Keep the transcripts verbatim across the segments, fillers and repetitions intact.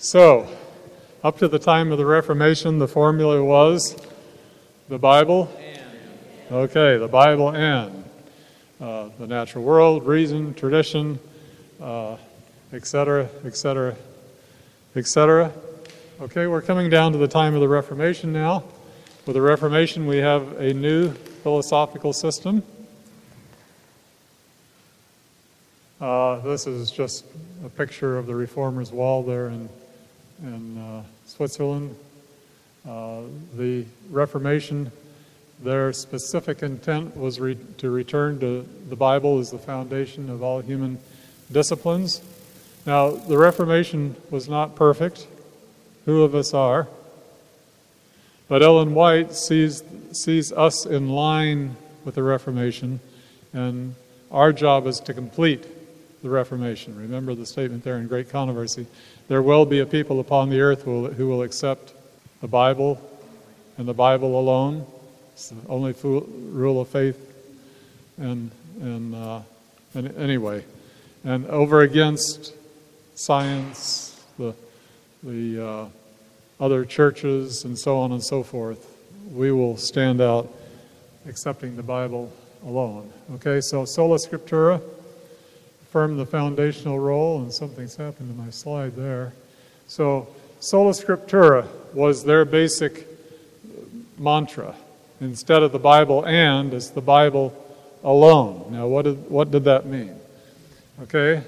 So, up to the time of the Reformation, the formula was the Bible. Okay, the Bible and uh, the natural world, reason, tradition, uh, et cetera, et cetera, et cetera. Okay, we're coming down to the time of the Reformation now. With the Reformation, we have a new philosophical system. Uh, this is just a picture of the Reformers' Wall there in, in uh, Switzerland. Uh, the Reformation, their specific intent was re- to return to the Bible as the foundation of all human disciplines. Now, the Reformation was not perfect. Who of us are? But Ellen White sees sees us in line with the Reformation, and our job is to complete the Reformation. Remember the statement there in Great Controversy. There will be a people upon the earth who will, who will accept the Bible and the Bible alone. It's the only fool, rule of faith, and and uh, and anyway, and over against science, the the uh, other churches, and so on and so forth. We will stand out, accepting the Bible alone. Okay, so sola scriptura, affirm the foundational role, and something's happened to my slide there. So sola scriptura was their basic mantra. Instead of the Bible and, it's the Bible alone. Now, what did, what did that mean? Okay,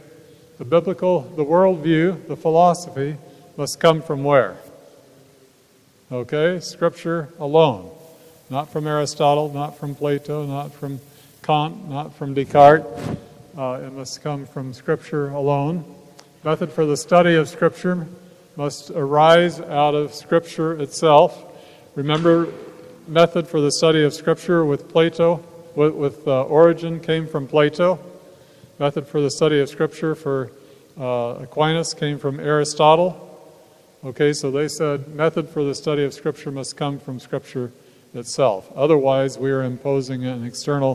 the biblical, the worldview, the philosophy must come from where? Okay, Scripture alone. Not from Aristotle, not from Plato, not from Kant, not from Descartes. Uh, it must come from Scripture alone. Method for the study of Scripture must arise out of Scripture itself. Remember, method for the study of Scripture with Plato, with, with uh, Origen came from Plato. Method for the study of Scripture for uh, Aquinas came from Aristotle. Okay, so they said method for the study of Scripture must come from Scripture itself. Otherwise, we are imposing an external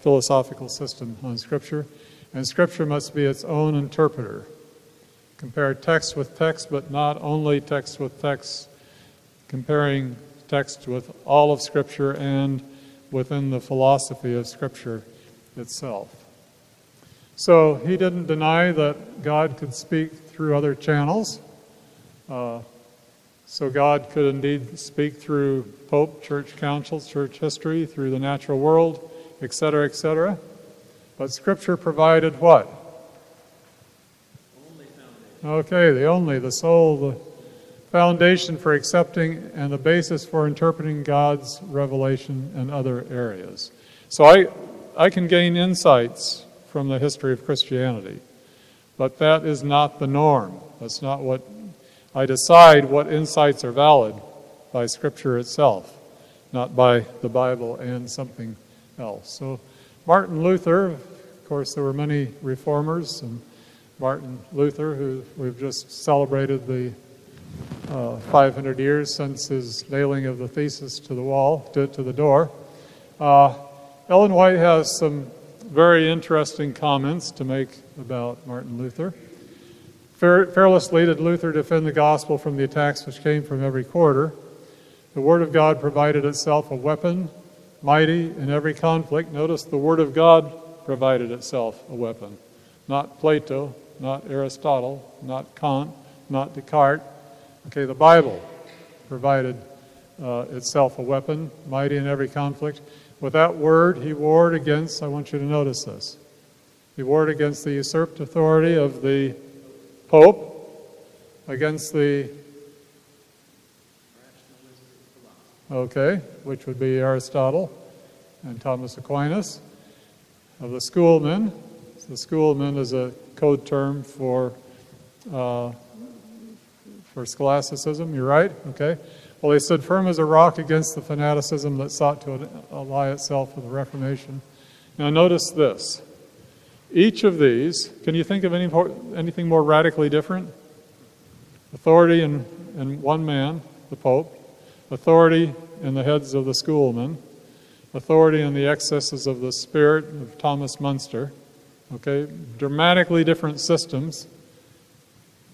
philosophical system on Scripture. And Scripture must be its own interpreter. Compare text with text, but not only text with text, comparing text with all of Scripture and within the philosophy of Scripture itself. So he didn't deny that God could speak through other channels. Uh, so God could indeed speak through Pope, church councils, church history, through the natural world, et cetera, et cetera. But Scripture provided what? Only foundation. Okay, the only, the sole, the foundation for accepting and the basis for interpreting God's revelation in other areas. So I, I can gain insights from the history of Christianity, but that is not the norm. That's not what I decide what insights are valid by Scripture itself, not by the Bible and something else. So Martin Luther, of course, there were many reformers, and Martin Luther, who we've just celebrated the Uh, five hundred years since his nailing of the thesis to the wall, to, to the door. Uh, Ellen White has some very interesting comments to make about Martin Luther. Fear, fearlessly did Luther defend the gospel from the attacks which came from every quarter. The Word of God provided itself a weapon, mighty in every conflict. Notice the Word of God provided itself a weapon. Not Plato, not Aristotle, not Kant, not Descartes. Okay, the Bible provided uh, itself a weapon, mighty in every conflict. With that word, he warred against, I want you to notice this, he warred against the usurped authority of the Pope, against the, okay, which would be Aristotle and Thomas Aquinas, of the schoolmen. So the schoolmen is a code term for uh, for scholasticism, you're right, okay. Well, they stood firm as a rock against the fanaticism that sought to ally itself with the Reformation. Now notice this. Each of these, can you think of any anything more radically different? Authority in, in one man, the Pope. Authority in the heads of the schoolmen. Authority in the excesses of the spirit of Thomas Munster. Okay, dramatically different systems.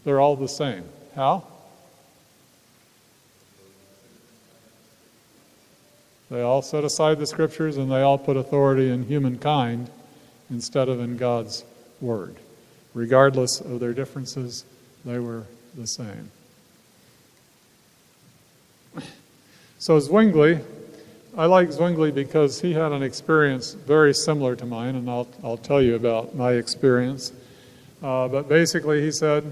They're all the same. How? They all set aside the scriptures and they all put authority in humankind instead of in God's word. Regardless of their differences, they were the same. So Zwingli, I like Zwingli because he had an experience very similar to mine, and I'll, I'll tell you about my experience. Uh, but basically he said,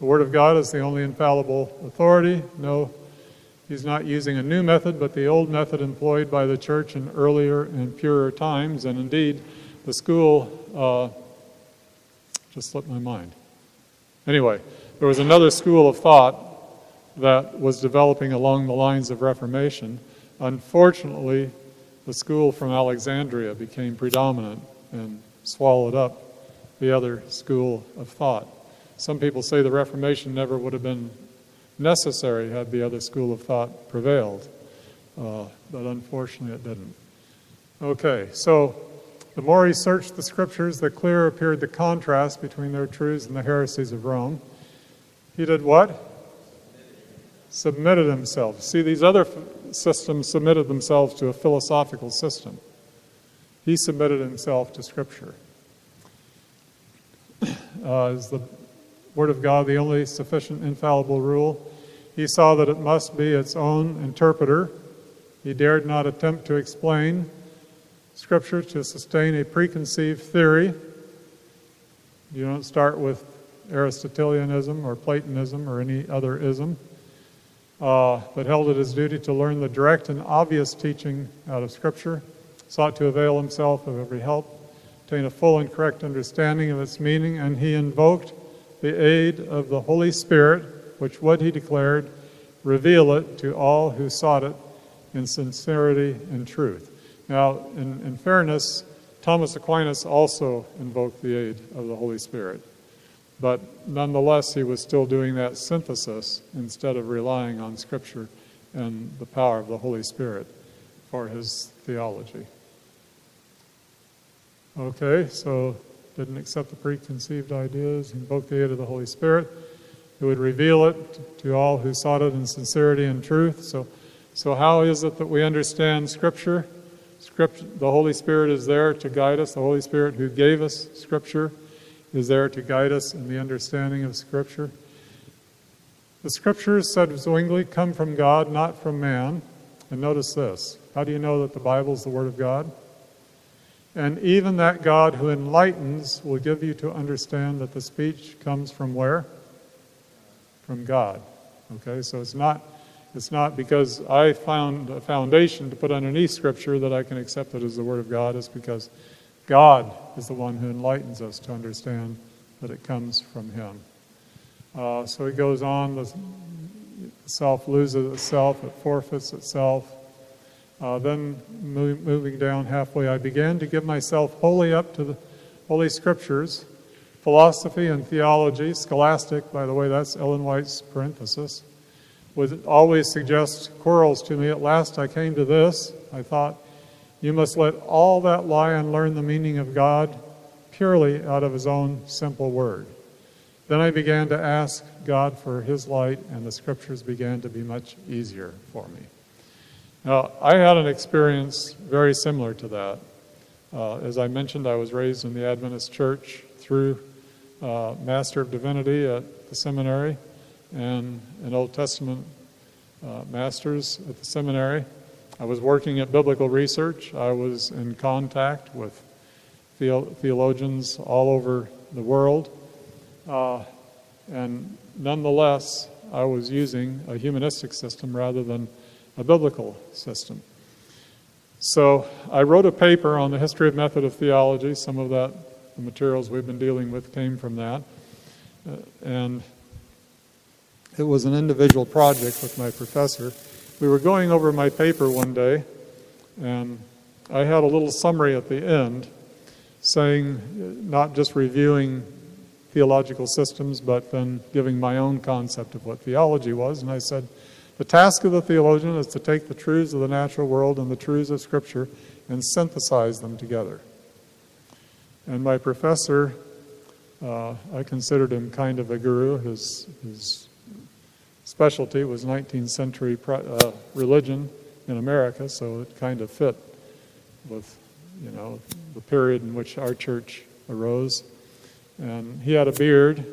the Word of God is the only infallible authority. No. He's not using a new method, but the old method employed by the church in earlier and purer times. And indeed, the school, uh, just slipped my mind. Anyway, there was another school of thought that was developing along the lines of Reformation. Unfortunately, the school from Alexandria became predominant and swallowed up the other school of thought. Some people say the Reformation never would have been necessary had the other school of thought prevailed, uh, but unfortunately it didn't. Okay, so the more he searched the scriptures, the clearer appeared the contrast between their truths and the heresies of Rome. He did what? Submitted himself. See, these other f- systems submitted themselves to a philosophical system. He submitted himself to scripture. Uh, is the Word of God the only sufficient, infallible rule? He saw that it must be its own interpreter. He dared not attempt to explain Scripture to sustain a preconceived theory. You don't start with Aristotelianism or Platonism or any other ism, uh, but held it his duty to learn the direct and obvious teaching out of Scripture, sought to avail himself of every help, obtain a full and correct understanding of its meaning, and he invoked the aid of the Holy Spirit, which would, he declared, reveal it to all who sought it in sincerity and truth. Now, in, in fairness, Thomas Aquinas also invoked the aid of the Holy Spirit. But nonetheless, he was still doing that synthesis instead of relying on Scripture and the power of the Holy Spirit for his theology. Okay, so didn't accept the preconceived ideas, invoked the aid of the Holy Spirit, who would reveal it to all who sought it in sincerity and truth. So, so how is it that we understand Scripture? Scripture, the Holy Spirit is there to guide us. The Holy Spirit who gave us Scripture is there to guide us in the understanding of Scripture. The Scriptures, said Zwingli, come from God, not from man. And notice this. How do you know that the Bible is the Word of God? And even that God who enlightens will give you to understand that the speech comes from where? From God. Okay, so it's not it's not because I found a foundation to put underneath Scripture that I can accept it as the Word of God. It's because God is the one who enlightens us to understand that it comes from Him. Uh, so it goes on, the self loses itself, it forfeits itself. Uh, then move, moving down halfway, I began to give myself wholly up to the Holy Scriptures, philosophy and theology, scholastic, by the way, that's Ellen White's parenthesis, would always suggest quarrels to me. At last I came to this, I thought, you must let all that lie and learn the meaning of God purely out of His own simple word. Then I began to ask God for His light, and the Scriptures began to be much easier for me. Now, I had an experience very similar to that. Uh, as I mentioned, I was raised in the Adventist Church through uh, Master of Divinity at the seminary and an Old Testament uh, master's at the seminary. I was working at Biblical Research. I was in contact with theo- theologians all over the world. Uh, and nonetheless, I was using a humanistic system rather than a biblical system. So I wrote a paper on the history of method of theology. Some of that, the materials we've been dealing with, came from that. Uh, and it was an individual project with my professor. We were going over my paper one day, and I had a little summary at the end saying, not just reviewing theological systems, but then giving my own concept of what theology was. And I said, the task of the theologian is to take the truths of the natural world and the truths of Scripture and synthesize them together. And my professor, uh, I considered him kind of a guru. His, his specialty was nineteenth century uh, religion in America, so it kind of fit with, you know, the period in which our church arose. And he had a beard,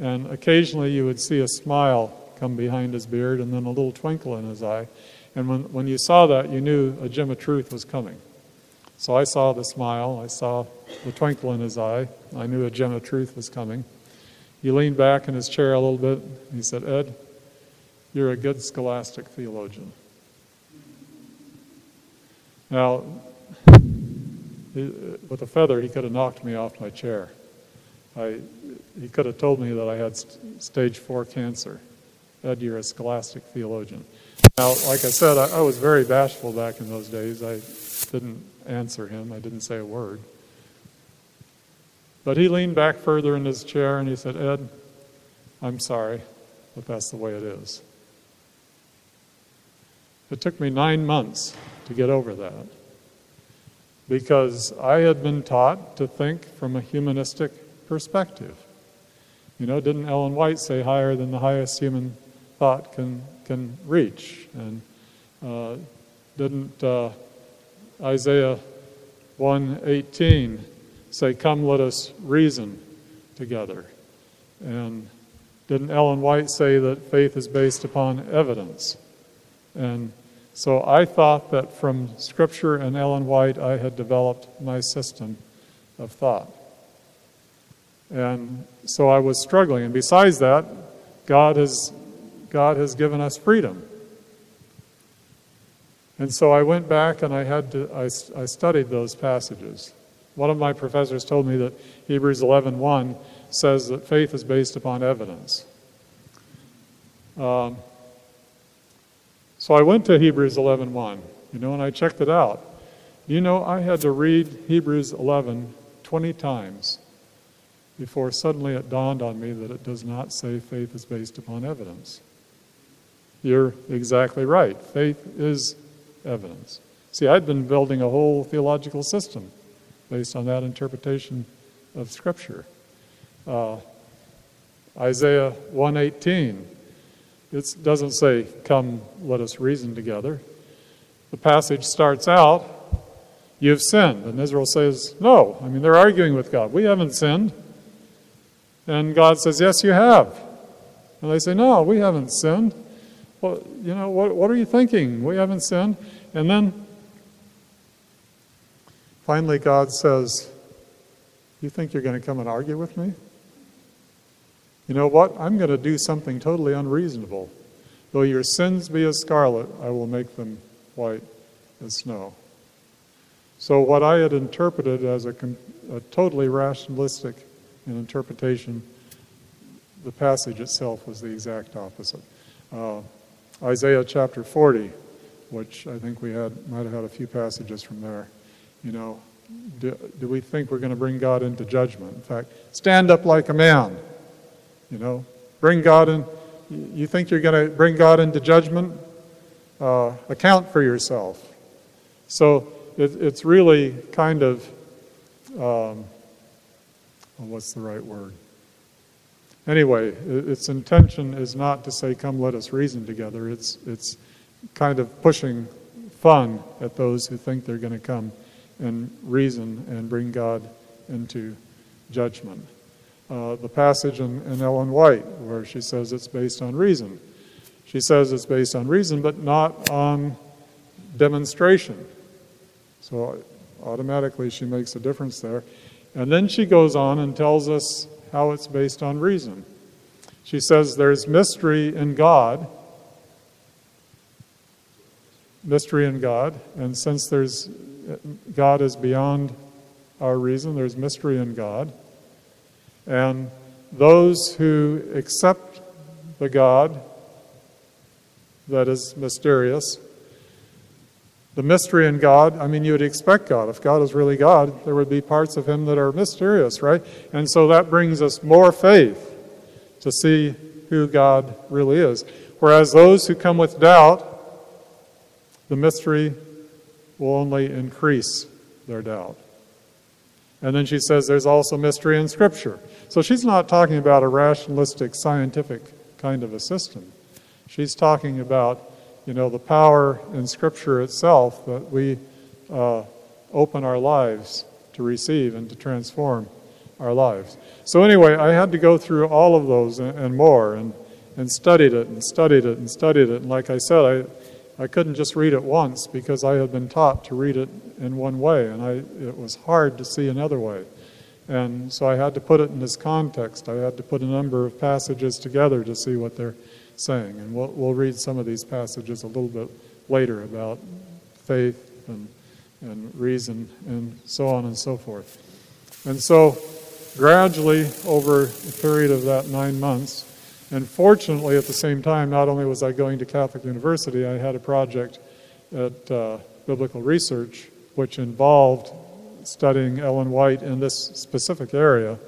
and occasionally you would see a smile come behind his beard and then a little twinkle in his eye. And when, when you saw that, you knew a gem of truth was coming. So I saw the smile, I saw the twinkle in his eye, I knew a gem of truth was coming. He leaned back in his chair a little bit, and he said, "Ed, you're a good scholastic theologian." Now, with a feather, he could have knocked me off my chair. I, he could have told me that I had st- stage four cancer. "Ed, you're a scholastic theologian." Now, like I said, I, I was very bashful back in those days. I didn't answer him. I didn't say a word. But he leaned back further in his chair and he said, "Ed, I'm sorry, but that's the way it is." It took me nine months to get over that, because I had been taught to think from a humanistic perspective. You know, didn't Ellen White say higher than the highest human thought can can reach? And uh, didn't uh, Isaiah one eighteen say, "Come, let us reason together"? And didn't Ellen White say that faith is based upon evidence? And so I thought that from Scripture and Ellen White, I had developed my system of thought. And so I was struggling. And besides that, God has God has given us freedom. And so I went back and I had to I, I studied those passages. One of my professors told me that Hebrews eleven one says that faith is based upon evidence. Um, so I went to Hebrews eleven one, you know, and I checked it out. You know, I had to read Hebrews eleven twenty times. Before suddenly it dawned on me that it does not say faith is based upon evidence. You're exactly right. Faith is evidence. See, I'd been building a whole theological system based on that interpretation of Scripture. Uh, Isaiah one eighteen, it doesn't say, "Come, let us reason together." The passage starts out, "You've sinned." And Israel says, "No." I mean, they're arguing with God. "We haven't sinned." And God says, "Yes, you have." And they say, "No, we haven't sinned." "Well, you know, what, what are you thinking? We haven't sinned." And then finally God says, "You think you're going to come and argue with me? You know what? I'm going to do something totally unreasonable. Though your sins be as scarlet, I will make them white as snow." So what I had interpreted as a, a totally rationalistic in interpretation, the passage itself was the exact opposite. Uh, Isaiah chapter forty, which I think we had might have had a few passages from there. You know, do, do we think we're going to bring God into judgment? In fact, "Stand up like a man." You know, bring God in. You think you're going to bring God into judgment? Uh, account for yourself. So it, it's really kind of... Um, Well, what's the right word? Anyway, its intention is not to say, "Come, let us reason together." It's it's kind of pushing fun at those who think they're going to come and reason and bring God into judgment. Uh, the passage in, in Ellen White where she says it's based on reason. She says it's based on reason, but not on demonstration. So automatically she makes a difference there. And then she goes on and tells us how it's based on reason. She says there's mystery in God, mystery in God, and since there's God is beyond our reason, there's mystery in God. And those who accept the God that is mysterious, the mystery in God, I mean, you would expect God. If God is really God, there would be parts of him that are mysterious, right? And so that brings us more faith to see who God really is. Whereas those who come with doubt, the mystery will only increase their doubt. And then she says there's also mystery in Scripture. So she's not talking about a rationalistic, scientific kind of a system. She's talking about, you know, the power in Scripture itself that we uh, open our lives to receive and to transform our lives. So anyway, I had to go through all of those and, and more, and, and studied it and studied it and studied it. And like I said, I, I couldn't just read it once because I had been taught to read it in one way, and I, it was hard to see another way. And so I had to put it in this context. I had to put a number of passages together to see what they're saying. And we'll, we'll read some of these passages a little bit later about faith and, and reason and so on and so forth. And so gradually over the period of that nine months, and fortunately at the same time, not only was I going to Catholic University, I had a project at uh, Biblical Research which involved studying Ellen White in this specific area.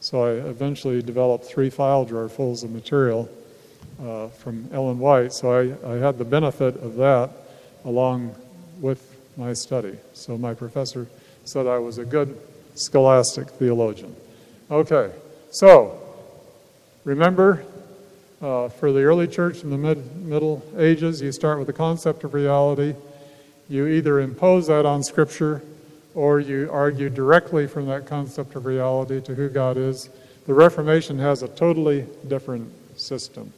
So I eventually developed three file drawer fulls of material uh, from Ellen White. So I, I had the benefit of that along with my study. So my professor said I was a good scholastic theologian. Okay, so remember uh, for the early church in the mid, Middle Ages, you start with the concept of reality. You either impose that on Scripture or you argue directly from that concept of reality to who God is. The Reformation has a totally different system.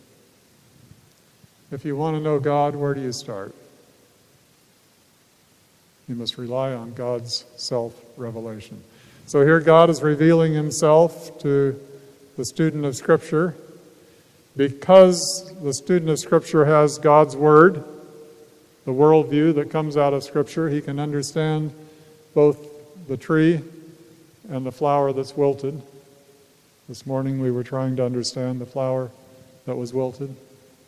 If you want to know God, where do you start? You must rely on God's self-revelation. So here God is revealing himself to the student of Scripture. Because the student of Scripture has God's Word, the worldview that comes out of Scripture, he can understand both the tree and the flower that's wilted. This morning we were trying to understand the flower that was wilted.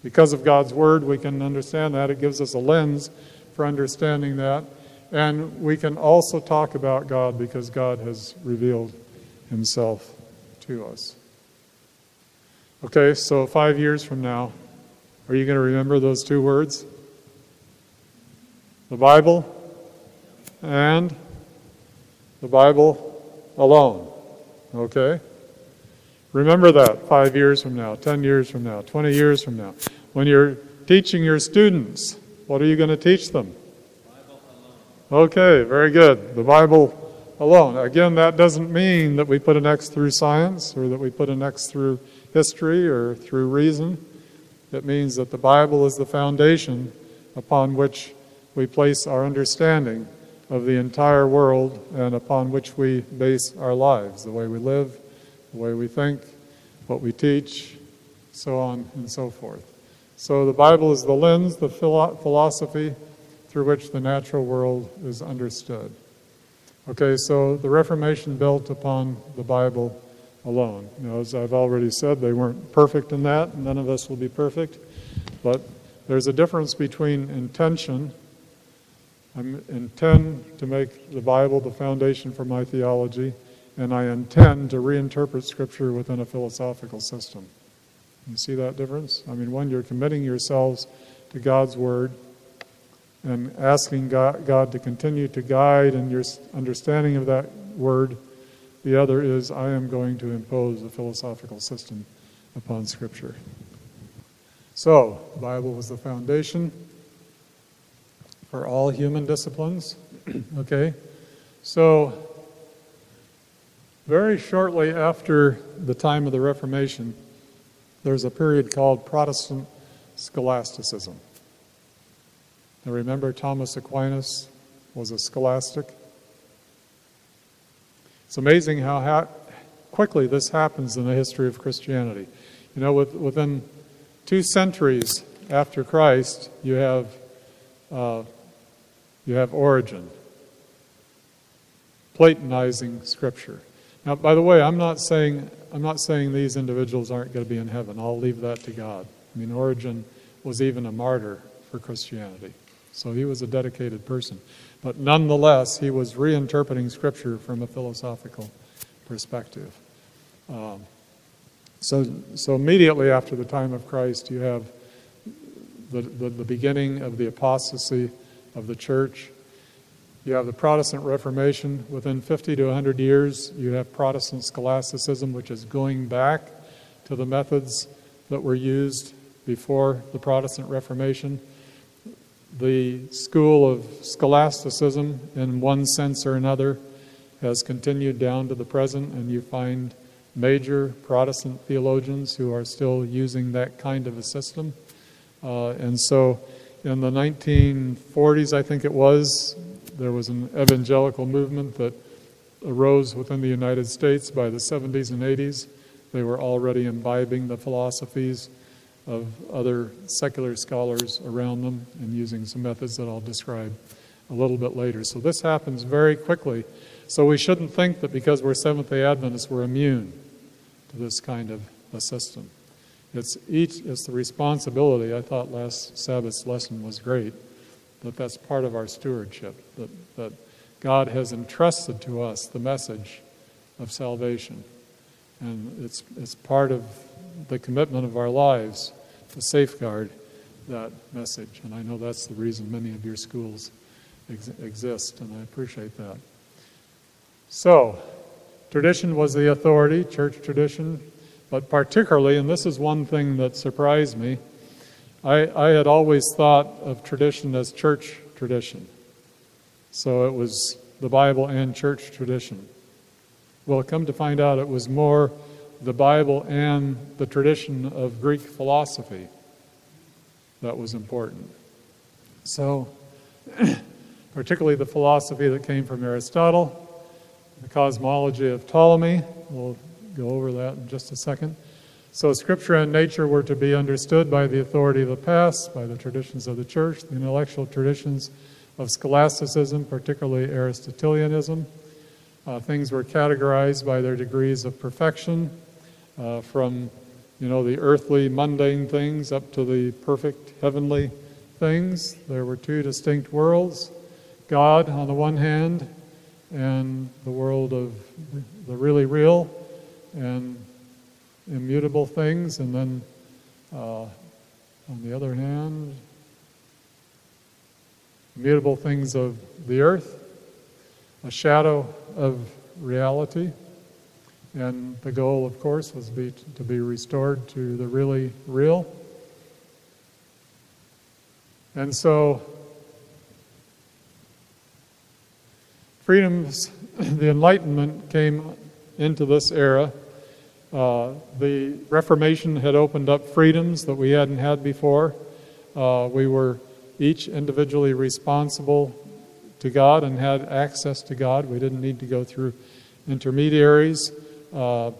Because of God's Word, we can understand that. It gives us a lens for understanding that. And we can also talk about God because God has revealed himself to us. Okay, so five years from now, are you going to remember those two words? The Bible and the Bible alone, okay? Remember that five years from now, ten years from now, twenty years from now. When you're teaching your students, what are you going to teach them? Bible alone. Okay, very good. The Bible alone. Again, that doesn't mean that we put an X through science or that we put an X through history or through reason. It means that the Bible is the foundation upon which we place our understanding of the entire world and upon which we base our lives, the way we live, the way we think, what we teach, so on and so forth. So the Bible is the lens, the philosophy through which the natural world is understood. Okay, so the Reformation built upon the Bible alone. You know, as I've already said, they weren't perfect in that. None of us will be perfect. But there's a difference between intention. I intend to make the Bible the foundation for my theology, and I intend to reinterpret Scripture within a philosophical system. You see that difference? I mean, one, you're committing yourselves to God's Word and asking God, God to continue to guide in your understanding of that Word. The other is, I am going to impose a philosophical system upon Scripture. So, the Bible was the foundation for all human disciplines, okay? So, very shortly after the time of the Reformation, there's a period called Protestant scholasticism. Now remember, Thomas Aquinas was a scholastic. It's amazing how ha- quickly this happens in the history of Christianity. You know, with, within two centuries after Christ, you have uh, You have Origen, Platonizing Scripture. Now, by the way, I'm not saying I'm not saying these individuals aren't going to be in heaven. I'll leave that to God. I mean, Origen was even a martyr for Christianity, so he was a dedicated person. But nonetheless, he was reinterpreting Scripture from a philosophical perspective. Um, so, so immediately after the time of Christ, you have the the, the beginning of the apostasy of the church. You have the Protestant Reformation. Within fifty to one hundred years, you have Protestant scholasticism, which is going back to the methods that were used before the Protestant Reformation. The school of scholasticism, in one sense or another, has continued down to the present, and you find major Protestant theologians who are still using that kind of a system. Uh, and so in the nineteen forties, I think it was, there was an evangelical movement that arose within the United States. By the seventies and eighties, they were already imbibing the philosophies of other secular scholars around them and using some methods that I'll describe a little bit later. So this happens very quickly. So we shouldn't think that because we're Seventh-day Adventists, we're immune to this kind of a system. It's each, it's the responsibility. I thought last Sabbath's lesson was great, that that's part of our stewardship, that, that God has entrusted to us the message of salvation. And it's it's part of the commitment of our lives to safeguard that message. And I know that's the reason many of your schools ex- exist, and I appreciate that. So, tradition was the authority, church tradition, but particularly, and this is one thing that surprised me, I, I had always thought of tradition as church tradition. So it was the Bible and church tradition. Well, come to find out, it was more the Bible and the tradition of Greek philosophy that was important. So, particularly the philosophy that came from Aristotle, the cosmology of Ptolemy. We'll go over that in just a second. So Scripture and nature were to be understood by the authority of the past, by the traditions of the church, the intellectual traditions of scholasticism, particularly Aristotelianism. Uh, things were categorized by their degrees of perfection, uh, from, you know, the earthly, mundane things up to the perfect heavenly things. There were two distinct worlds, God on the one hand, and the world of the really real and immutable things, and then uh, on the other hand, immutable things of the earth, a shadow of reality, and the goal, of course, was be to be restored to the really real. And so freedoms, the Enlightenment came into this era. Uh, the Reformation had opened up freedoms that we hadn't had before. Uh, we were each individually responsible to God and had access to God. We didn't need to go through intermediaries. Uh,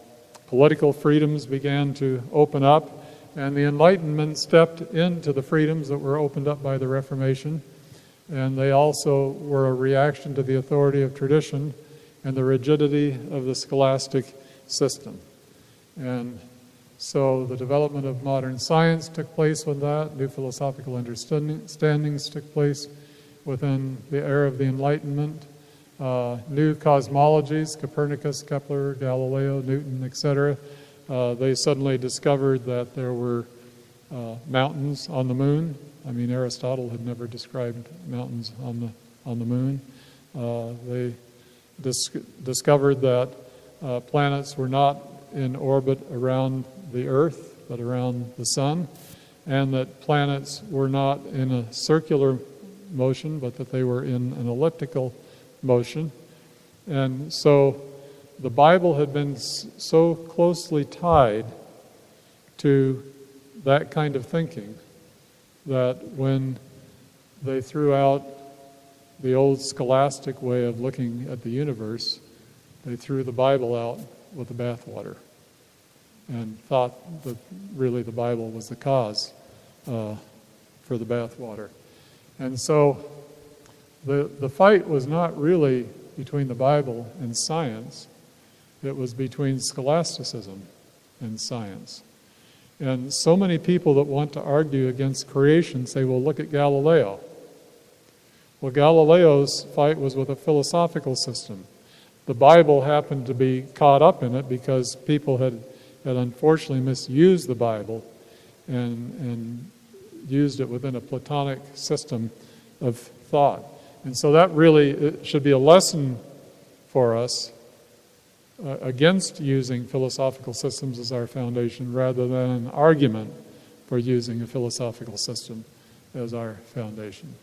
political freedoms began to open up, and the Enlightenment stepped into the freedoms that were opened up by the Reformation. And they also were a reaction to the authority of tradition and the rigidity of the scholastic system. And so the development of modern science took place with that. New philosophical understandings took place within the era of the Enlightenment. Uh, new cosmologies, Copernicus, Kepler, Galileo, Newton, et cetera. Uh, they suddenly discovered that there were uh, mountains on the moon. I mean, Aristotle had never described mountains on the on the moon. Uh, they dis- discovered that uh, planets were not in orbit around the Earth, but around the sun, and that planets were not in a circular motion, but that they were in an elliptical motion. And so the Bible had been s- so closely tied to that kind of thinking that when they threw out the old scholastic way of looking at the universe, they threw the Bible out with the bathwater and thought that really the Bible was the cause uh, for the bathwater. And so the the fight was not really between the Bible and science. It was between scholasticism and science. And so many people that want to argue against creation say, well, look at Galileo. Well, Galileo's fight was with a philosophical system. The Bible happened to be caught up in it because people had, had unfortunately misused the Bible and, and used it within a Platonic system of thought. And so that really should be a lesson for us Uh, against using philosophical systems as our foundation rather than an argument for using a philosophical system as our foundation.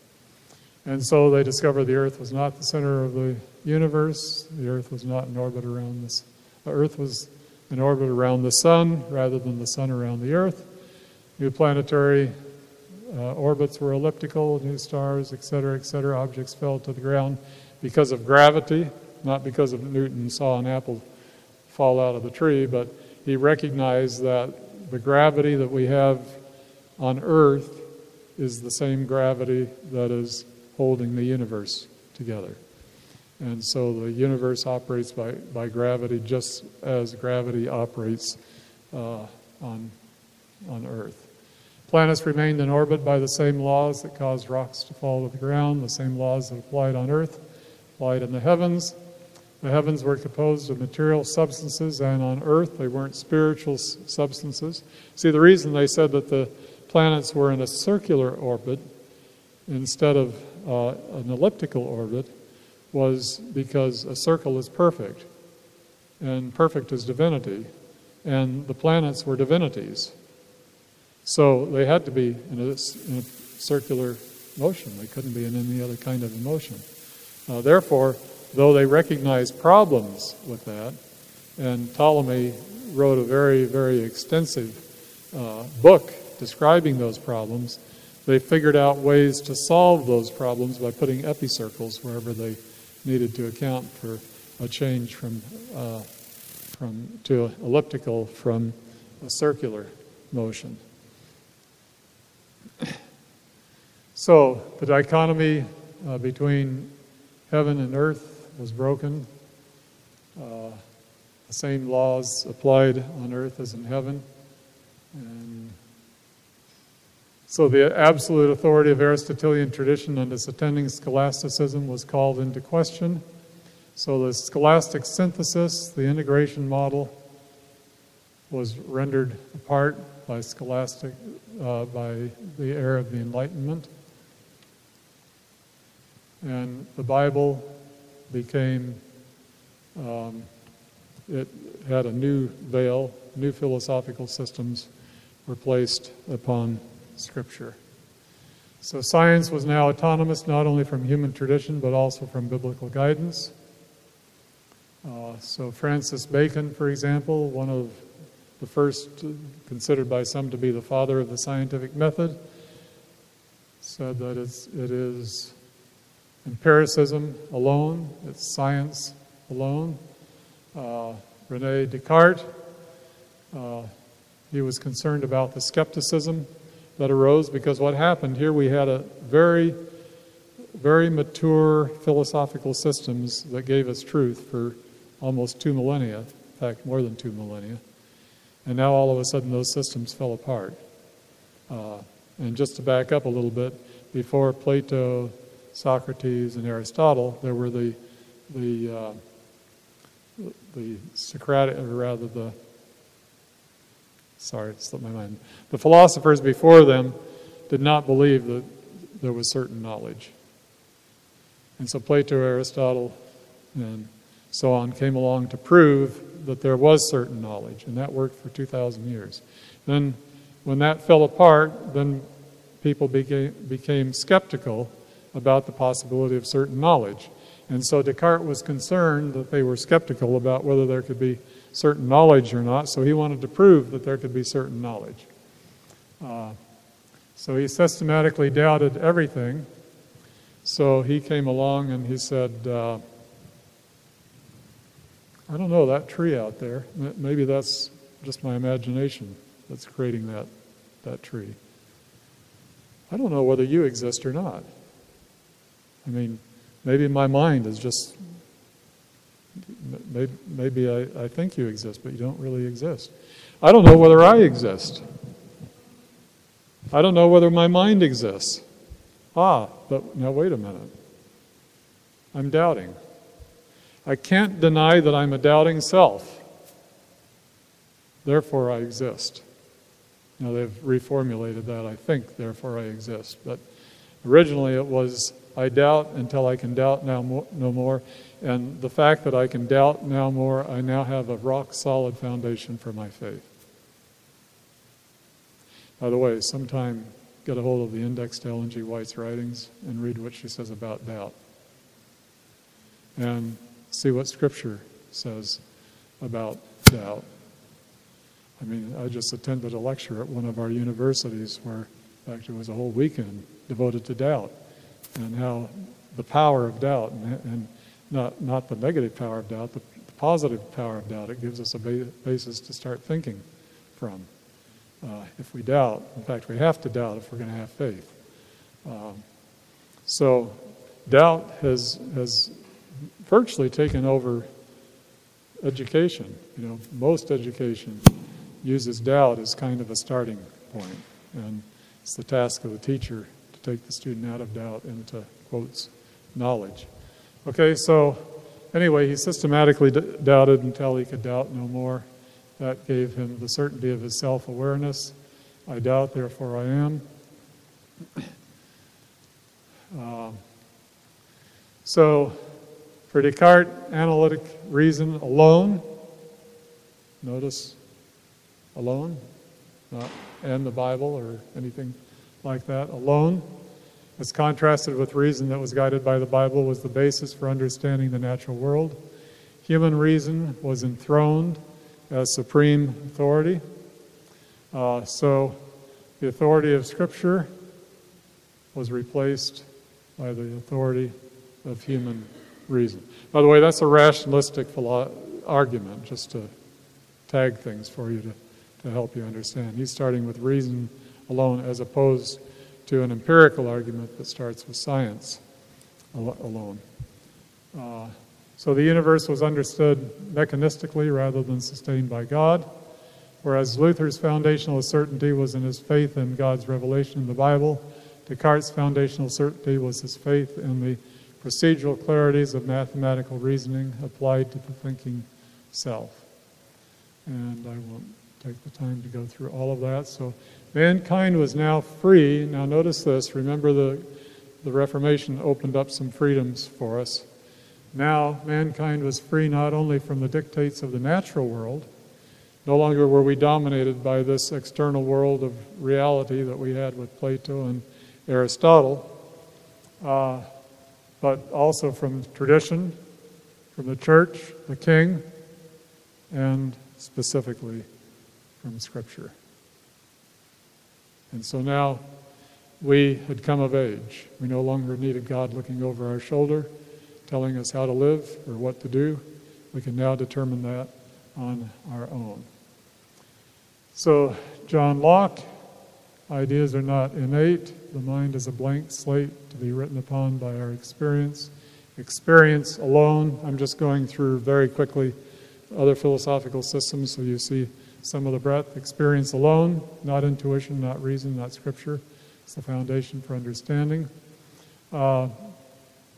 And so they discovered the Earth was not the center of the universe. The Earth was not in orbit around this. The Earth was in orbit around the Sun rather than the Sun around the Earth. New planetary uh, orbits were elliptical, new stars, et cetera, et cetera. Objects fell to the ground because of gravity, not because of Newton saw an apple fall out of the tree, but he recognized that the gravity that we have on Earth is the same gravity that is holding the universe together. And so the universe operates by, by gravity just as gravity operates uh, on, on Earth. Planets remained in orbit by the same laws that caused rocks to fall to the ground, the same laws that applied on Earth applied in the heavens. The heavens were composed of material substances, and on Earth they weren't spiritual s- substances. See, the reason they said that the planets were in a circular orbit instead of uh, an elliptical orbit was because a circle is perfect, and perfect is divinity, and the planets were divinities. So they had to be in a, in a circular motion. They couldn't be in any other kind of motion. Uh, therefore, though they recognized problems with that, and Ptolemy wrote a very, very extensive uh, book describing those problems, they figured out ways to solve those problems by putting epicircles wherever they needed to account for a change from uh, from to elliptical from a circular motion. So the dichotomy uh, between heaven and earth was broken. Uh, the same laws applied on earth as in heaven. And so the absolute authority of Aristotelian tradition and its attending scholasticism was called into question. So the scholastic synthesis, the integration model, was rendered apart by scholastic, uh, by the era of the Enlightenment. And the Bible became, um, it had a new veil, new philosophical systems were placed upon Scripture. So science was now autonomous not only from human tradition but also from biblical guidance. Uh, so Francis Bacon, for example, one of the first considered by some to be the father of the scientific method, said that it's, it is empiricism alone, it's science alone. Uh, René Descartes, uh, he was concerned about the skepticism that arose because what happened here, we had a very, very mature philosophical systems that gave us truth for almost two millennia, in fact, more than two millennia. And now all of a sudden those systems fell apart. Uh, and just to back up a little bit, before Plato, Socrates, and Aristotle, there were the the uh, the Socratic, or rather the Sorry, it slipped my mind. The philosophers before them did not believe that there was certain knowledge. And so Plato, Aristotle, and so on came along to prove that there was certain knowledge, and that worked for two thousand years. Then when that fell apart, then people became, became skeptical about the possibility of certain knowledge. And so Descartes was concerned that they were skeptical about whether there could be certain knowledge or not, so he wanted to prove that there could be certain knowledge. Uh, so he systematically doubted everything. So he came along and he said, uh, I don't know, that tree out there, maybe that's just my imagination that's creating that, that tree. I don't know whether you exist or not. I mean, maybe my mind is just Maybe, maybe I, I think you exist, but you don't really exist. I don't know whether I exist. I don't know whether my mind exists. Ah, but now wait a minute. I'm doubting. I can't deny that I'm a doubting self. Therefore I exist. Now they've reformulated that, I think, therefore I exist. But originally it was, I doubt until I can doubt now mo- no more. And the fact that I can doubt now more, I now have a rock-solid foundation for my faith. By the way, sometime get a hold of the index to Ellen G. White's writings and read what she says about doubt. And see what Scripture says about doubt. I mean, I just attended a lecture at one of our universities where, in fact, it was a whole weekend devoted to doubt and how the power of doubt, and, and not not the negative power of doubt, the, the positive power of doubt. It gives us a ba- basis to start thinking from. Uh, if we doubt, in fact, we have to doubt if we're going to have faith. Um, so doubt has has virtually taken over education. You know, most education uses doubt as kind of a starting point, and it's the task of the teacher to take the student out of doubt and to, quotes, knowledge. Okay, so anyway, he systematically d- doubted until he could doubt no more. That gave him the certainty of his self-awareness. I doubt, therefore I am. Um, so, for Descartes, analytic reason alone, notice alone, not and the Bible or anything like that, alone, as contrasted with reason that was guided by the Bible, was the basis for understanding the natural world. Human reason was enthroned as supreme authority. Uh, so the authority of Scripture was replaced by the authority of human reason. By the way, that's a rationalistic philo- argument, just to tag things for you to, to help you understand. He's starting with reason alone as opposed to an empirical argument that starts with science al- alone. Uh, so the universe was understood mechanistically rather than sustained by God, whereas Luther's foundational certainty was in his faith in God's revelation in the Bible. Descartes' foundational certainty was his faith in the procedural clarities of mathematical reasoning applied to the thinking self. And I won't take the time to go through all of that. So mankind was now free. Now notice this. Remember the, the Reformation opened up some freedoms for us. Now mankind was free not only from the dictates of the natural world. No longer were we dominated by this external world of reality that we had with Plato and Aristotle. Uh, but also from tradition, from the church, the king, and specifically from Scripture. And so now we had come of age. We no longer needed God looking over our shoulder, telling us how to live or what to do. We can now determine that on our own. So John Locke, ideas are not innate. The mind is a blank slate to be written upon by our experience. Experience alone, I'm just going through very quickly other philosophical systems so you see some of the breadth. Experience alone, not intuition, not reason, not Scripture. It's the foundation for understanding. Uh,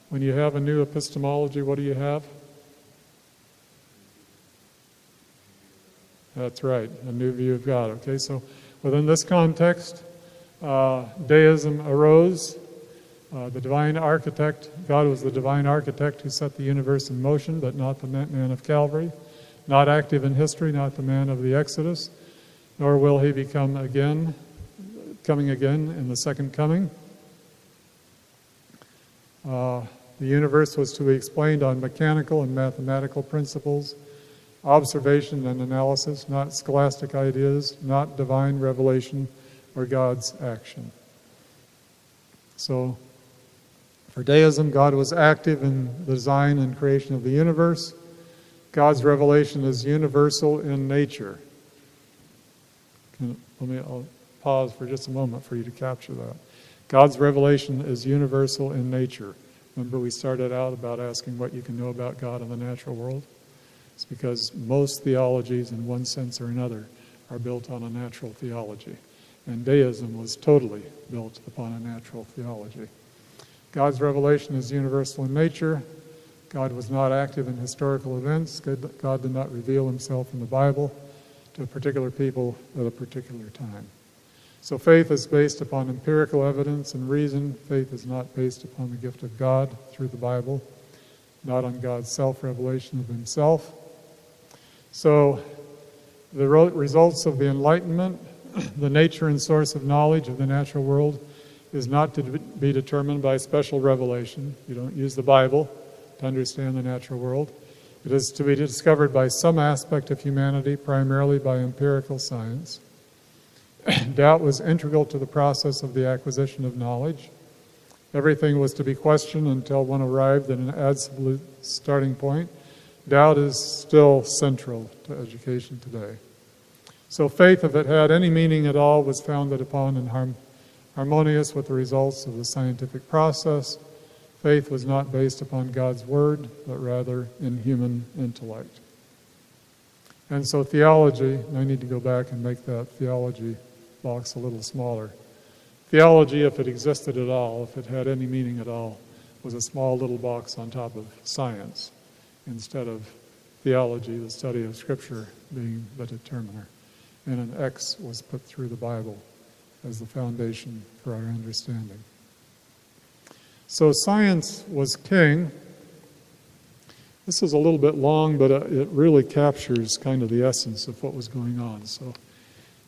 when you have a new epistemology, what do you have? That's right, a new view of God. Okay, so within this context, Uh, deism arose. Uh, the divine architect, God was the divine architect who set the universe in motion, but not the man of Calvary. Not active in history, not the man of the Exodus. Nor will he become again, coming again in the second coming. Uh, the universe was to be explained on mechanical and mathematical principles, observation and analysis, not scholastic ideas, not divine revelation, or God's action. So, for deism, God was active in the design and creation of the universe. God's revelation is universal in nature. Can, let me I'll pause for just a moment for you to capture that. God's revelation is universal in nature. Remember, we started out about asking what you can know about God in the natural world? It's because most theologies, in one sense or another, are built on a natural theology. And deism was totally built upon a natural theology. God's revelation is universal in nature. God was not active in historical events. God did not reveal himself in the Bible to a particular people at a particular time. So faith is based upon empirical evidence and reason. Faith is not based upon the gift of God through the Bible, not on God's self-revelation of himself. So the results of the Enlightenment The nature and source of knowledge of the natural world is not to be determined by special revelation. You don't use the Bible to understand the natural world. It is to be discovered by some aspect of humanity, primarily by empirical science. Doubt was integral to the process of the acquisition of knowledge. Everything was to be questioned until one arrived at an absolute starting point. Doubt is still central to education today. So faith, if it had any meaning at all, was founded upon and harm, harmonious with the results of the scientific process. Faith was not based upon God's word, but rather in human intellect. And so theology, and I need to go back and make that theology box a little smaller. Theology, if it existed at all, if it had any meaning at all, was a small little box on top of science, instead of theology, the study of Scripture, being the determiner. And an X was put through the Bible as the foundation for our understanding. So science was king. This is a little bit long, but it really captures kind of the essence of what was going on. So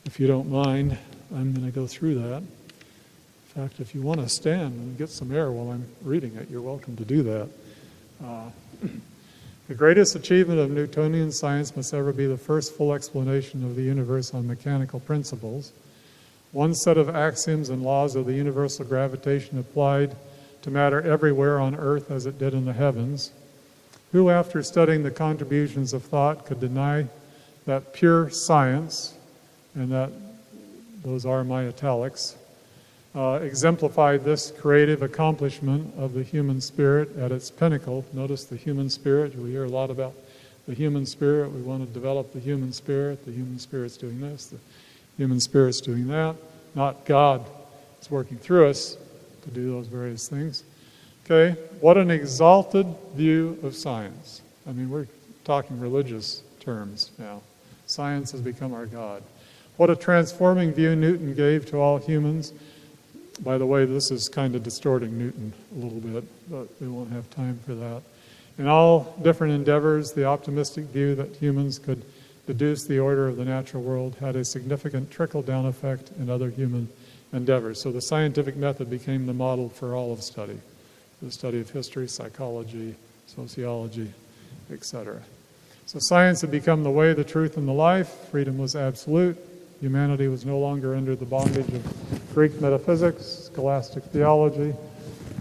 if you don't mind, I'm going to go through that. In fact, if you want to stand and get some air while I'm reading it, you're welcome to do that. Uh, the greatest achievement of Newtonian science must ever be the first full explanation of the universe on mechanical principles. One set of axioms and laws of the universal gravitation applied to matter everywhere on earth as it did in the heavens. Who, after studying the contributions of thought, could deny that pure science, and that those are my italics, uh, exemplified this creative accomplishment of the human spirit at its pinnacle? Notice the human spirit. We hear a lot about the human spirit. We want to develop the human spirit. The human spirit's doing this. The human spirit's doing that. Not God is working through us to do those various things. Okay, what an exalted view of science. I mean, we're talking religious terms now. Science has become our God. What a transforming view Newton gave to all humans. By the way, this is kind of distorting Newton a little bit, but we won't have time for that. In all different endeavors, the optimistic view that humans could deduce the order of the natural world had a significant trickle-down effect in other human endeavors. So the scientific method became the model for all of study, the study of history, psychology, sociology, et cetera. So science had become the way, the truth, and the life. Freedom was absolute. Humanity was no longer under the bondage of Greek metaphysics, scholastic theology,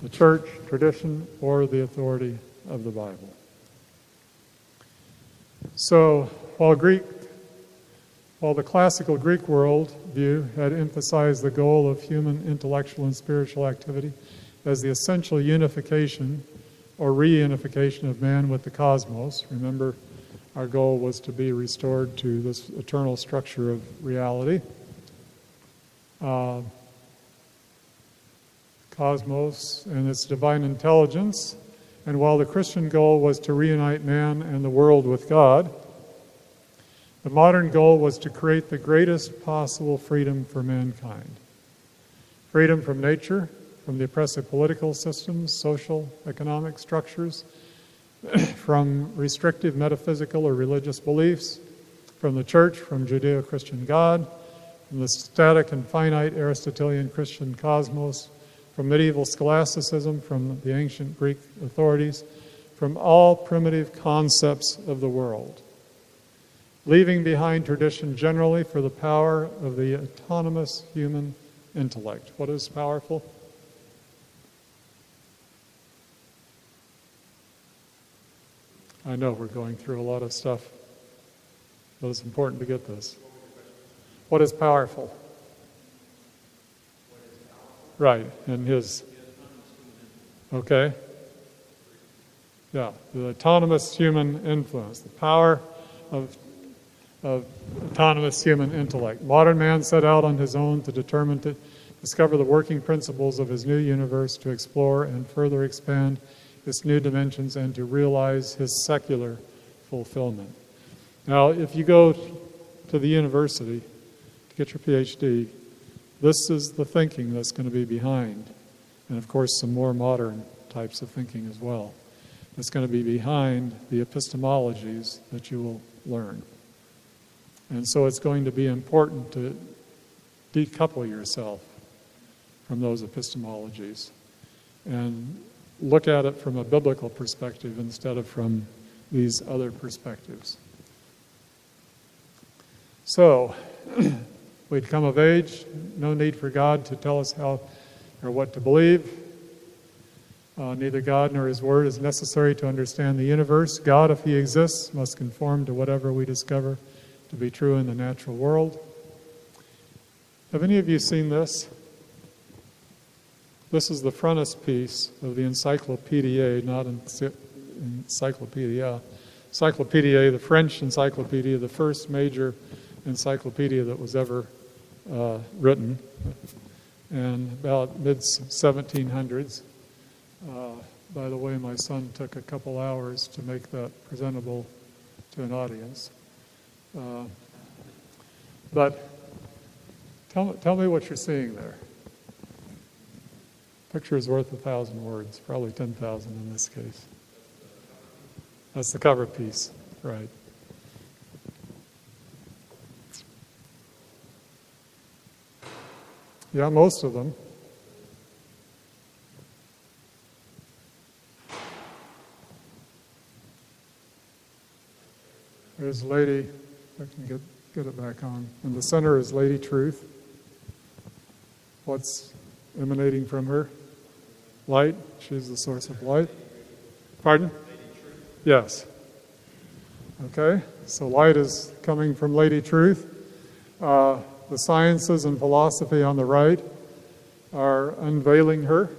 the church, tradition, or the authority of the Bible. So while Greek, while the classical Greek world view had emphasized the goal of human intellectual and spiritual activity as the essential unification or reunification of man with the cosmos. Remember, our goal was to be restored to this eternal structure of reality. Uh, cosmos and its divine intelligence. And while the Christian goal was to reunite man and the world with God, the modern goal was to create the greatest possible freedom for mankind. Freedom from nature, from the oppressive political systems, social, economic structures, from restrictive metaphysical or religious beliefs, from the church, from Judeo-Christian God, from the static and finite Aristotelian Christian cosmos, from medieval scholasticism, from the ancient Greek authorities, from all primitive concepts of the world, leaving behind tradition generally for the power of the autonomous human intellect. What is powerful? I know we're going through a lot of stuff, but it's important to get this. What is powerful? What is powerful? Right, and his. Okay. Yeah, the autonomous human influence, the power of, of autonomous human intellect. Modern man set out on his own to determine, to discover the working principles of his new universe, to explore and further expand its new dimensions, and to realize his secular fulfillment. Now, if you go to the university to get your P H D, this is the thinking that's going to be behind. And of course, some more modern types of thinking as well. That's going to be behind the epistemologies that you will learn. And so it's going to be important to decouple yourself from those epistemologies and look at it from a biblical perspective instead of from these other perspectives. So, we'd come of age, no need for God to tell us how or what to believe. Uh, neither God nor his word is necessary to understand the universe. God, if he exists, must conform to whatever we discover to be true in the natural world. Have any of you seen this? This is the frontispiece of the Encyclopédia, not Encyclopedia. Encyclopedia, the French Encyclopedia, the first major encyclopedia that was ever uh, written, and about mid seventeen hundreds. Uh, by the way, my son took a couple hours to make that presentable to an audience. Uh, but tell, tell me what you're seeing there. Picture is worth a thousand words, probably ten thousand in this case. That's the cover piece, right? Yeah, most of them. There's Lady, if I can get, get it back on. In the center is Lady Truth. What's emanating from her? Light. She's the source of light. Pardon? Yes. Okay, so light is coming from Lady Truth. Uh, the sciences and philosophy on the right are unveiling her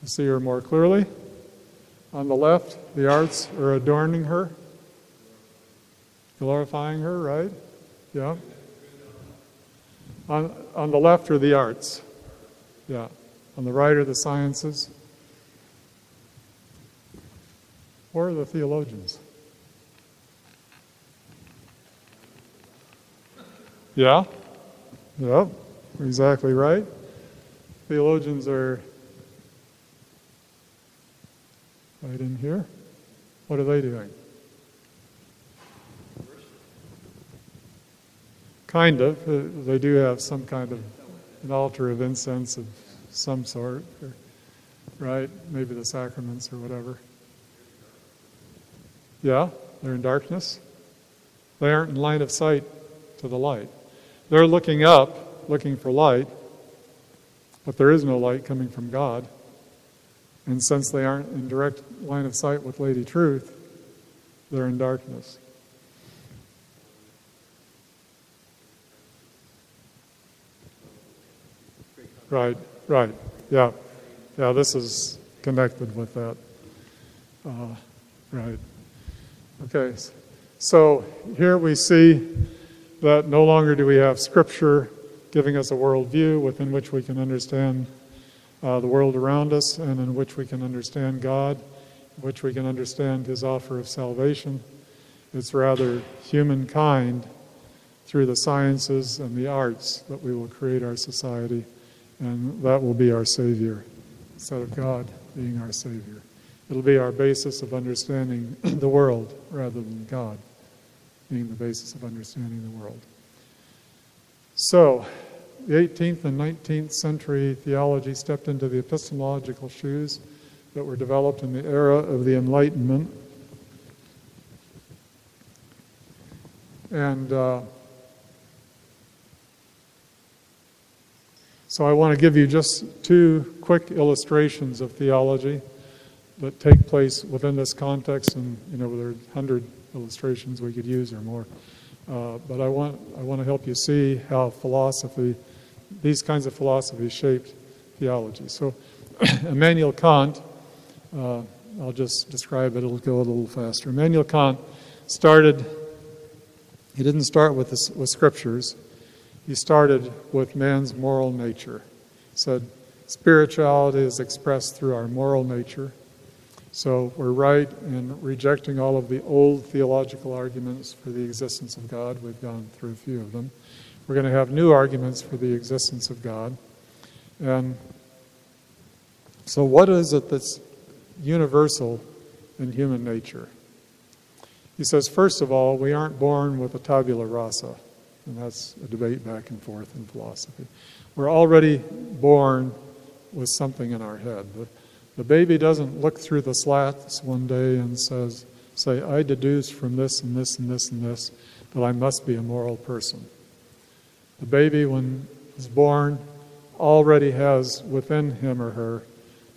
to see her more clearly. On the left, the arts are adorning her, glorifying her, right? Yeah. On, on the left are the arts. Yeah. On the right are the sciences. Or the theologians. Yeah? Yep, exactly right. Theologians are right in here. What are they doing? Kind of. They do have some kind of an altar of incense of some sort, or, right? Maybe the sacraments or whatever. Yeah, they're in darkness. They aren't in line of sight to the light. They're looking up, looking for light, but there is no light coming from God. And since they aren't in direct line of sight with Lady Truth, they're in darkness. Right, right, yeah. Yeah, this is connected with that. Uh, right. Okay, so here we see that no longer do we have Scripture giving us a worldview within which we can understand uh, the world around us and in which we can understand God, in which we can understand His offer of salvation. It's rather humankind through the sciences and the arts that we will create our society, and that will be our Savior instead of God being our Savior. It'll be our basis of understanding the world rather than God being the basis of understanding the world. So, the eighteenth and nineteenth century theology stepped into the epistemological shoes that were developed in the era of the Enlightenment. And uh, so I want to give you just two quick illustrations of theology that take place within this context, and you know there are a hundred illustrations we could use or more. Uh, but I want I want to help you see how philosophy, these kinds of philosophy, shaped theology. So, Immanuel Kant, uh, I'll just describe it. It'll go a little faster. Immanuel Kant started. He didn't start with the, with scriptures. He started with man's moral nature. He said spirituality is expressed through our moral nature. So we're right in rejecting all of the old theological arguments for the existence of God. We've gone through a few of them. We're going to have new arguments for the existence of God. And so what is it that's universal in human nature? He says, first of all, we aren't born with a tabula rasa. And that's a debate back and forth in philosophy. We're already born with something in our head. The, the baby doesn't look through the slats one day and says, say, I deduce from this and this and this and this that I must be a moral person. The baby, when is born, already has within him or her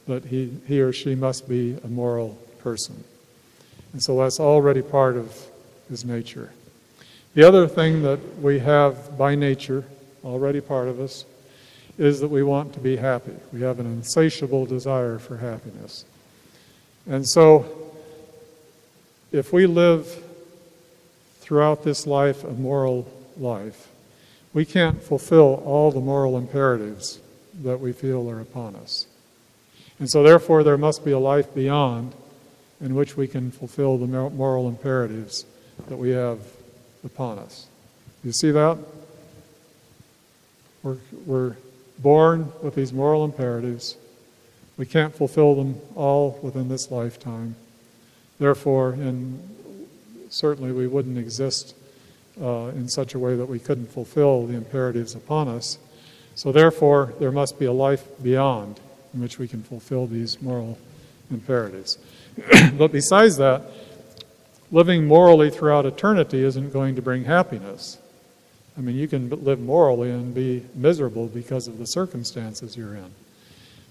that he, he or she must be a moral person. And so that's already part of his nature. The other thing that we have by nature, already part of us, is that we want to be happy. We have an insatiable desire for happiness. And so, if we live throughout this life a moral life, we can't fulfill all the moral imperatives that we feel are upon us. And so therefore there must be a life beyond in which we can fulfill the moral imperatives that we have upon us. You see that? We're, we're born with these moral imperatives. We can't fulfill them all within this lifetime. Therefore, and certainly we wouldn't exist Uh, in such a way that we couldn't fulfill the imperatives upon us. So therefore, there must be a life beyond in which we can fulfill these moral imperatives. But besides that, living morally throughout eternity isn't going to bring happiness. I mean, you can live morally and be miserable because of the circumstances you're in.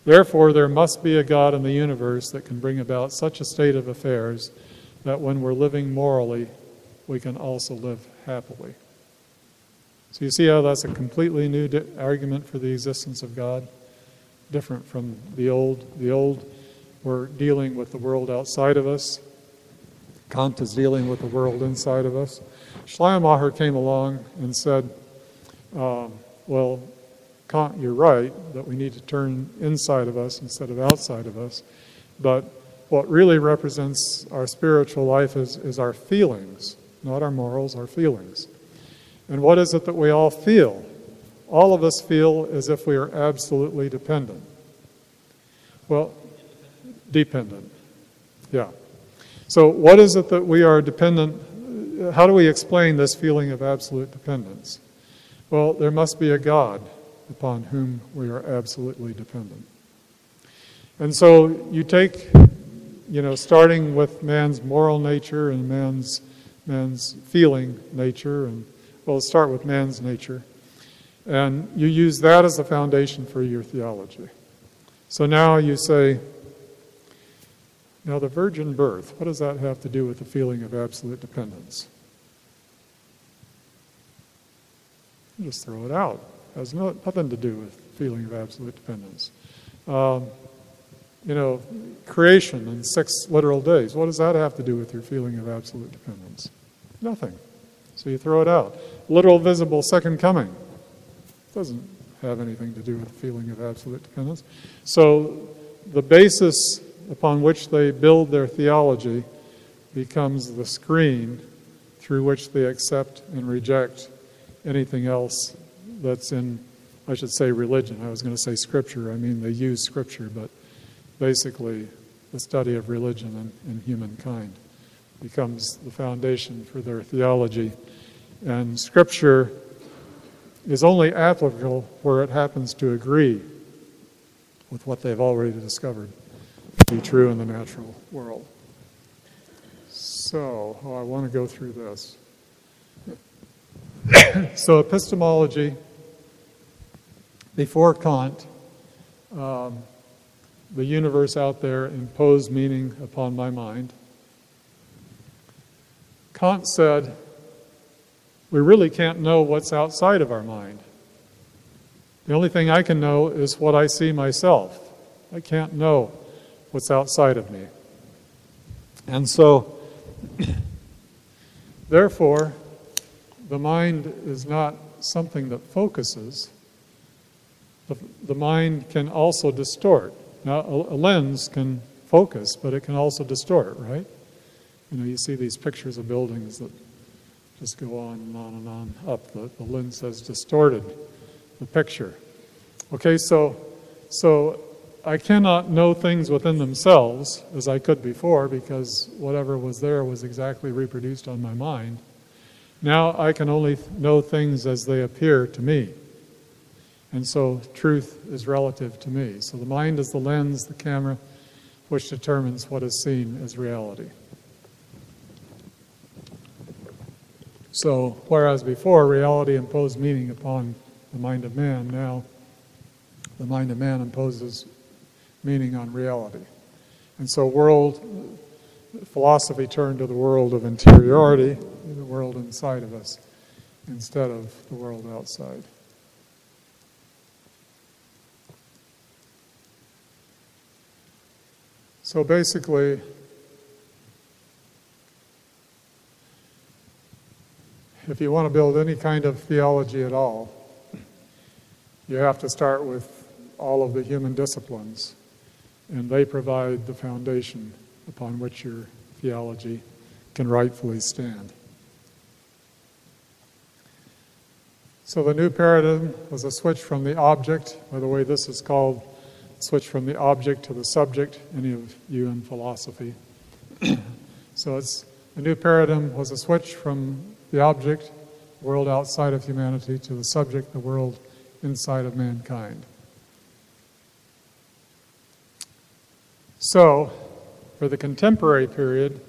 Therefore, there must be a God in the universe that can bring about such a state of affairs that when we're living morally, we can also live happily. So you see how that's a completely new di- argument for the existence of God, different from the old. The old were dealing with the world outside of us. Kant is dealing with the world inside of us. Schleiermacher came along and said, um, well, Kant, you're right, that we need to turn inside of us instead of outside of us. But what really represents our spiritual life is, is our feelings. Not our morals, our feelings. And what is it that we all feel? All of us feel as if we are absolutely dependent. Well, dependent. Yeah. So what is it that we are dependent? How do we explain this feeling of absolute dependence? Well, there must be a God upon whom we are absolutely dependent. And so you take, you know, starting with man's moral nature and man's man's feeling nature, and well, start with man's nature. And you use that as the foundation for your theology. So now you say, now the virgin birth, what does that have to do with the feeling of absolute dependence? Just throw it out. It has no, nothing to do with the feeling of absolute dependence. Um, you know, creation in six literal days, what does that have to do with your feeling of absolute dependence? Nothing. So you throw it out. Literal, visible, second coming. Doesn't have anything to do with the feeling of absolute dependence. So the basis upon which they build their theology becomes the screen through which they accept and reject anything else that's in, I should say religion. I was going to say scripture. I mean, they use scripture, but basically the study of religion and, and humankind becomes the foundation for their theology. And Scripture is only applicable where it happens to agree with what they've already discovered to be true in the natural world. So, oh, I want to go through this. So epistemology, before Kant, um, the universe out there imposed meaning upon my mind. Kant said, we really can't know what's outside of our mind. The only thing I can know is what I see myself. I can't know what's outside of me. And so, therefore, the mind is not something that focuses. The, the mind can also distort. Now, a, a lens can focus, but it can also distort, right? You know, you see these pictures of buildings that just go on and on and on up. The, the lens has distorted the picture. Okay, so so I cannot know things within themselves as I could before because whatever was there was exactly reproduced on my mind. Now I can only know things as they appear to me. And so truth is relative to me. So the mind is the lens, the camera, which determines what is seen as reality. So whereas before reality imposed meaning upon the mind of man, now the mind of man imposes meaning on reality. And so world, philosophy turned to the world of interiority, the world inside of us, instead of the world outside. So basically, if you want to build any kind of theology at all, you have to start with all of the human disciplines, and they provide the foundation upon which your theology can rightfully stand. So the new paradigm was a switch from the object. By the way, this is called switch from the object to the subject, any of you in philosophy. So it's the new paradigm was a switch from the object, the world outside of humanity, to the subject, the world inside of mankind. So, for the contemporary period,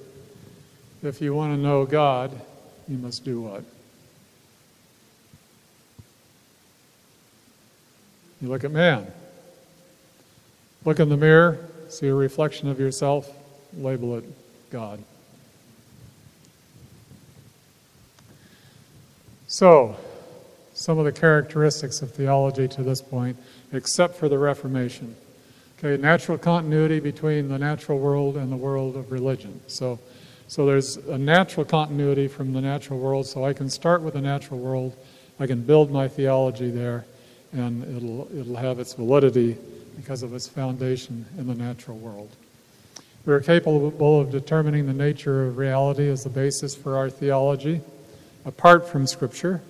if you want to know God, you must do what? You look at man. Look in the mirror, see a reflection of yourself, label it God. So, some of the characteristics of theology to this point, except for the Reformation. Okay, natural continuity between the natural world and the world of religion. So so there's a natural continuity from the natural world, so I can start with the natural world, I can build my theology there, and it'll it'll have its validity because of its foundation in the natural world. We're capable of determining the nature of reality as the basis for our theology, apart from Scripture.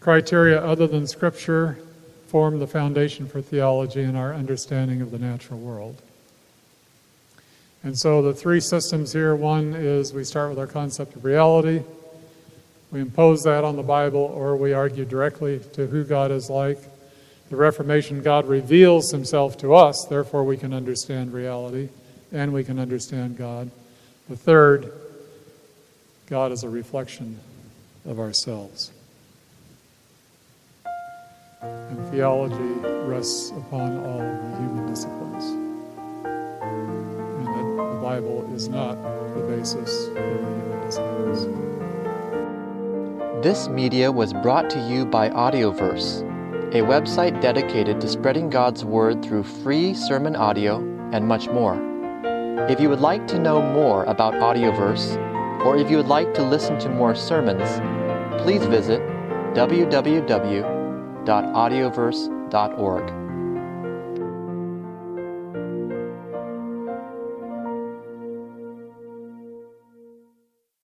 Criteria other than Scripture form the foundation for theology and our understanding of the natural world. And so the three systems here, one is we start with our concept of reality, we impose that on the Bible, or we argue directly to who God is like. The Reformation, God reveals himself to us, therefore we can understand reality, and we can understand God. The third, God is a reflection of ourselves. And theology rests upon all the human disciplines. And that the Bible is not the basis of the human disciplines. This media was brought to you by Audioverse, a website dedicated to spreading God's Word through free sermon audio and much more. If you would like to know more about Audioverse, or if you would like to listen to more sermons, please visit w w w dot audioverse dot org.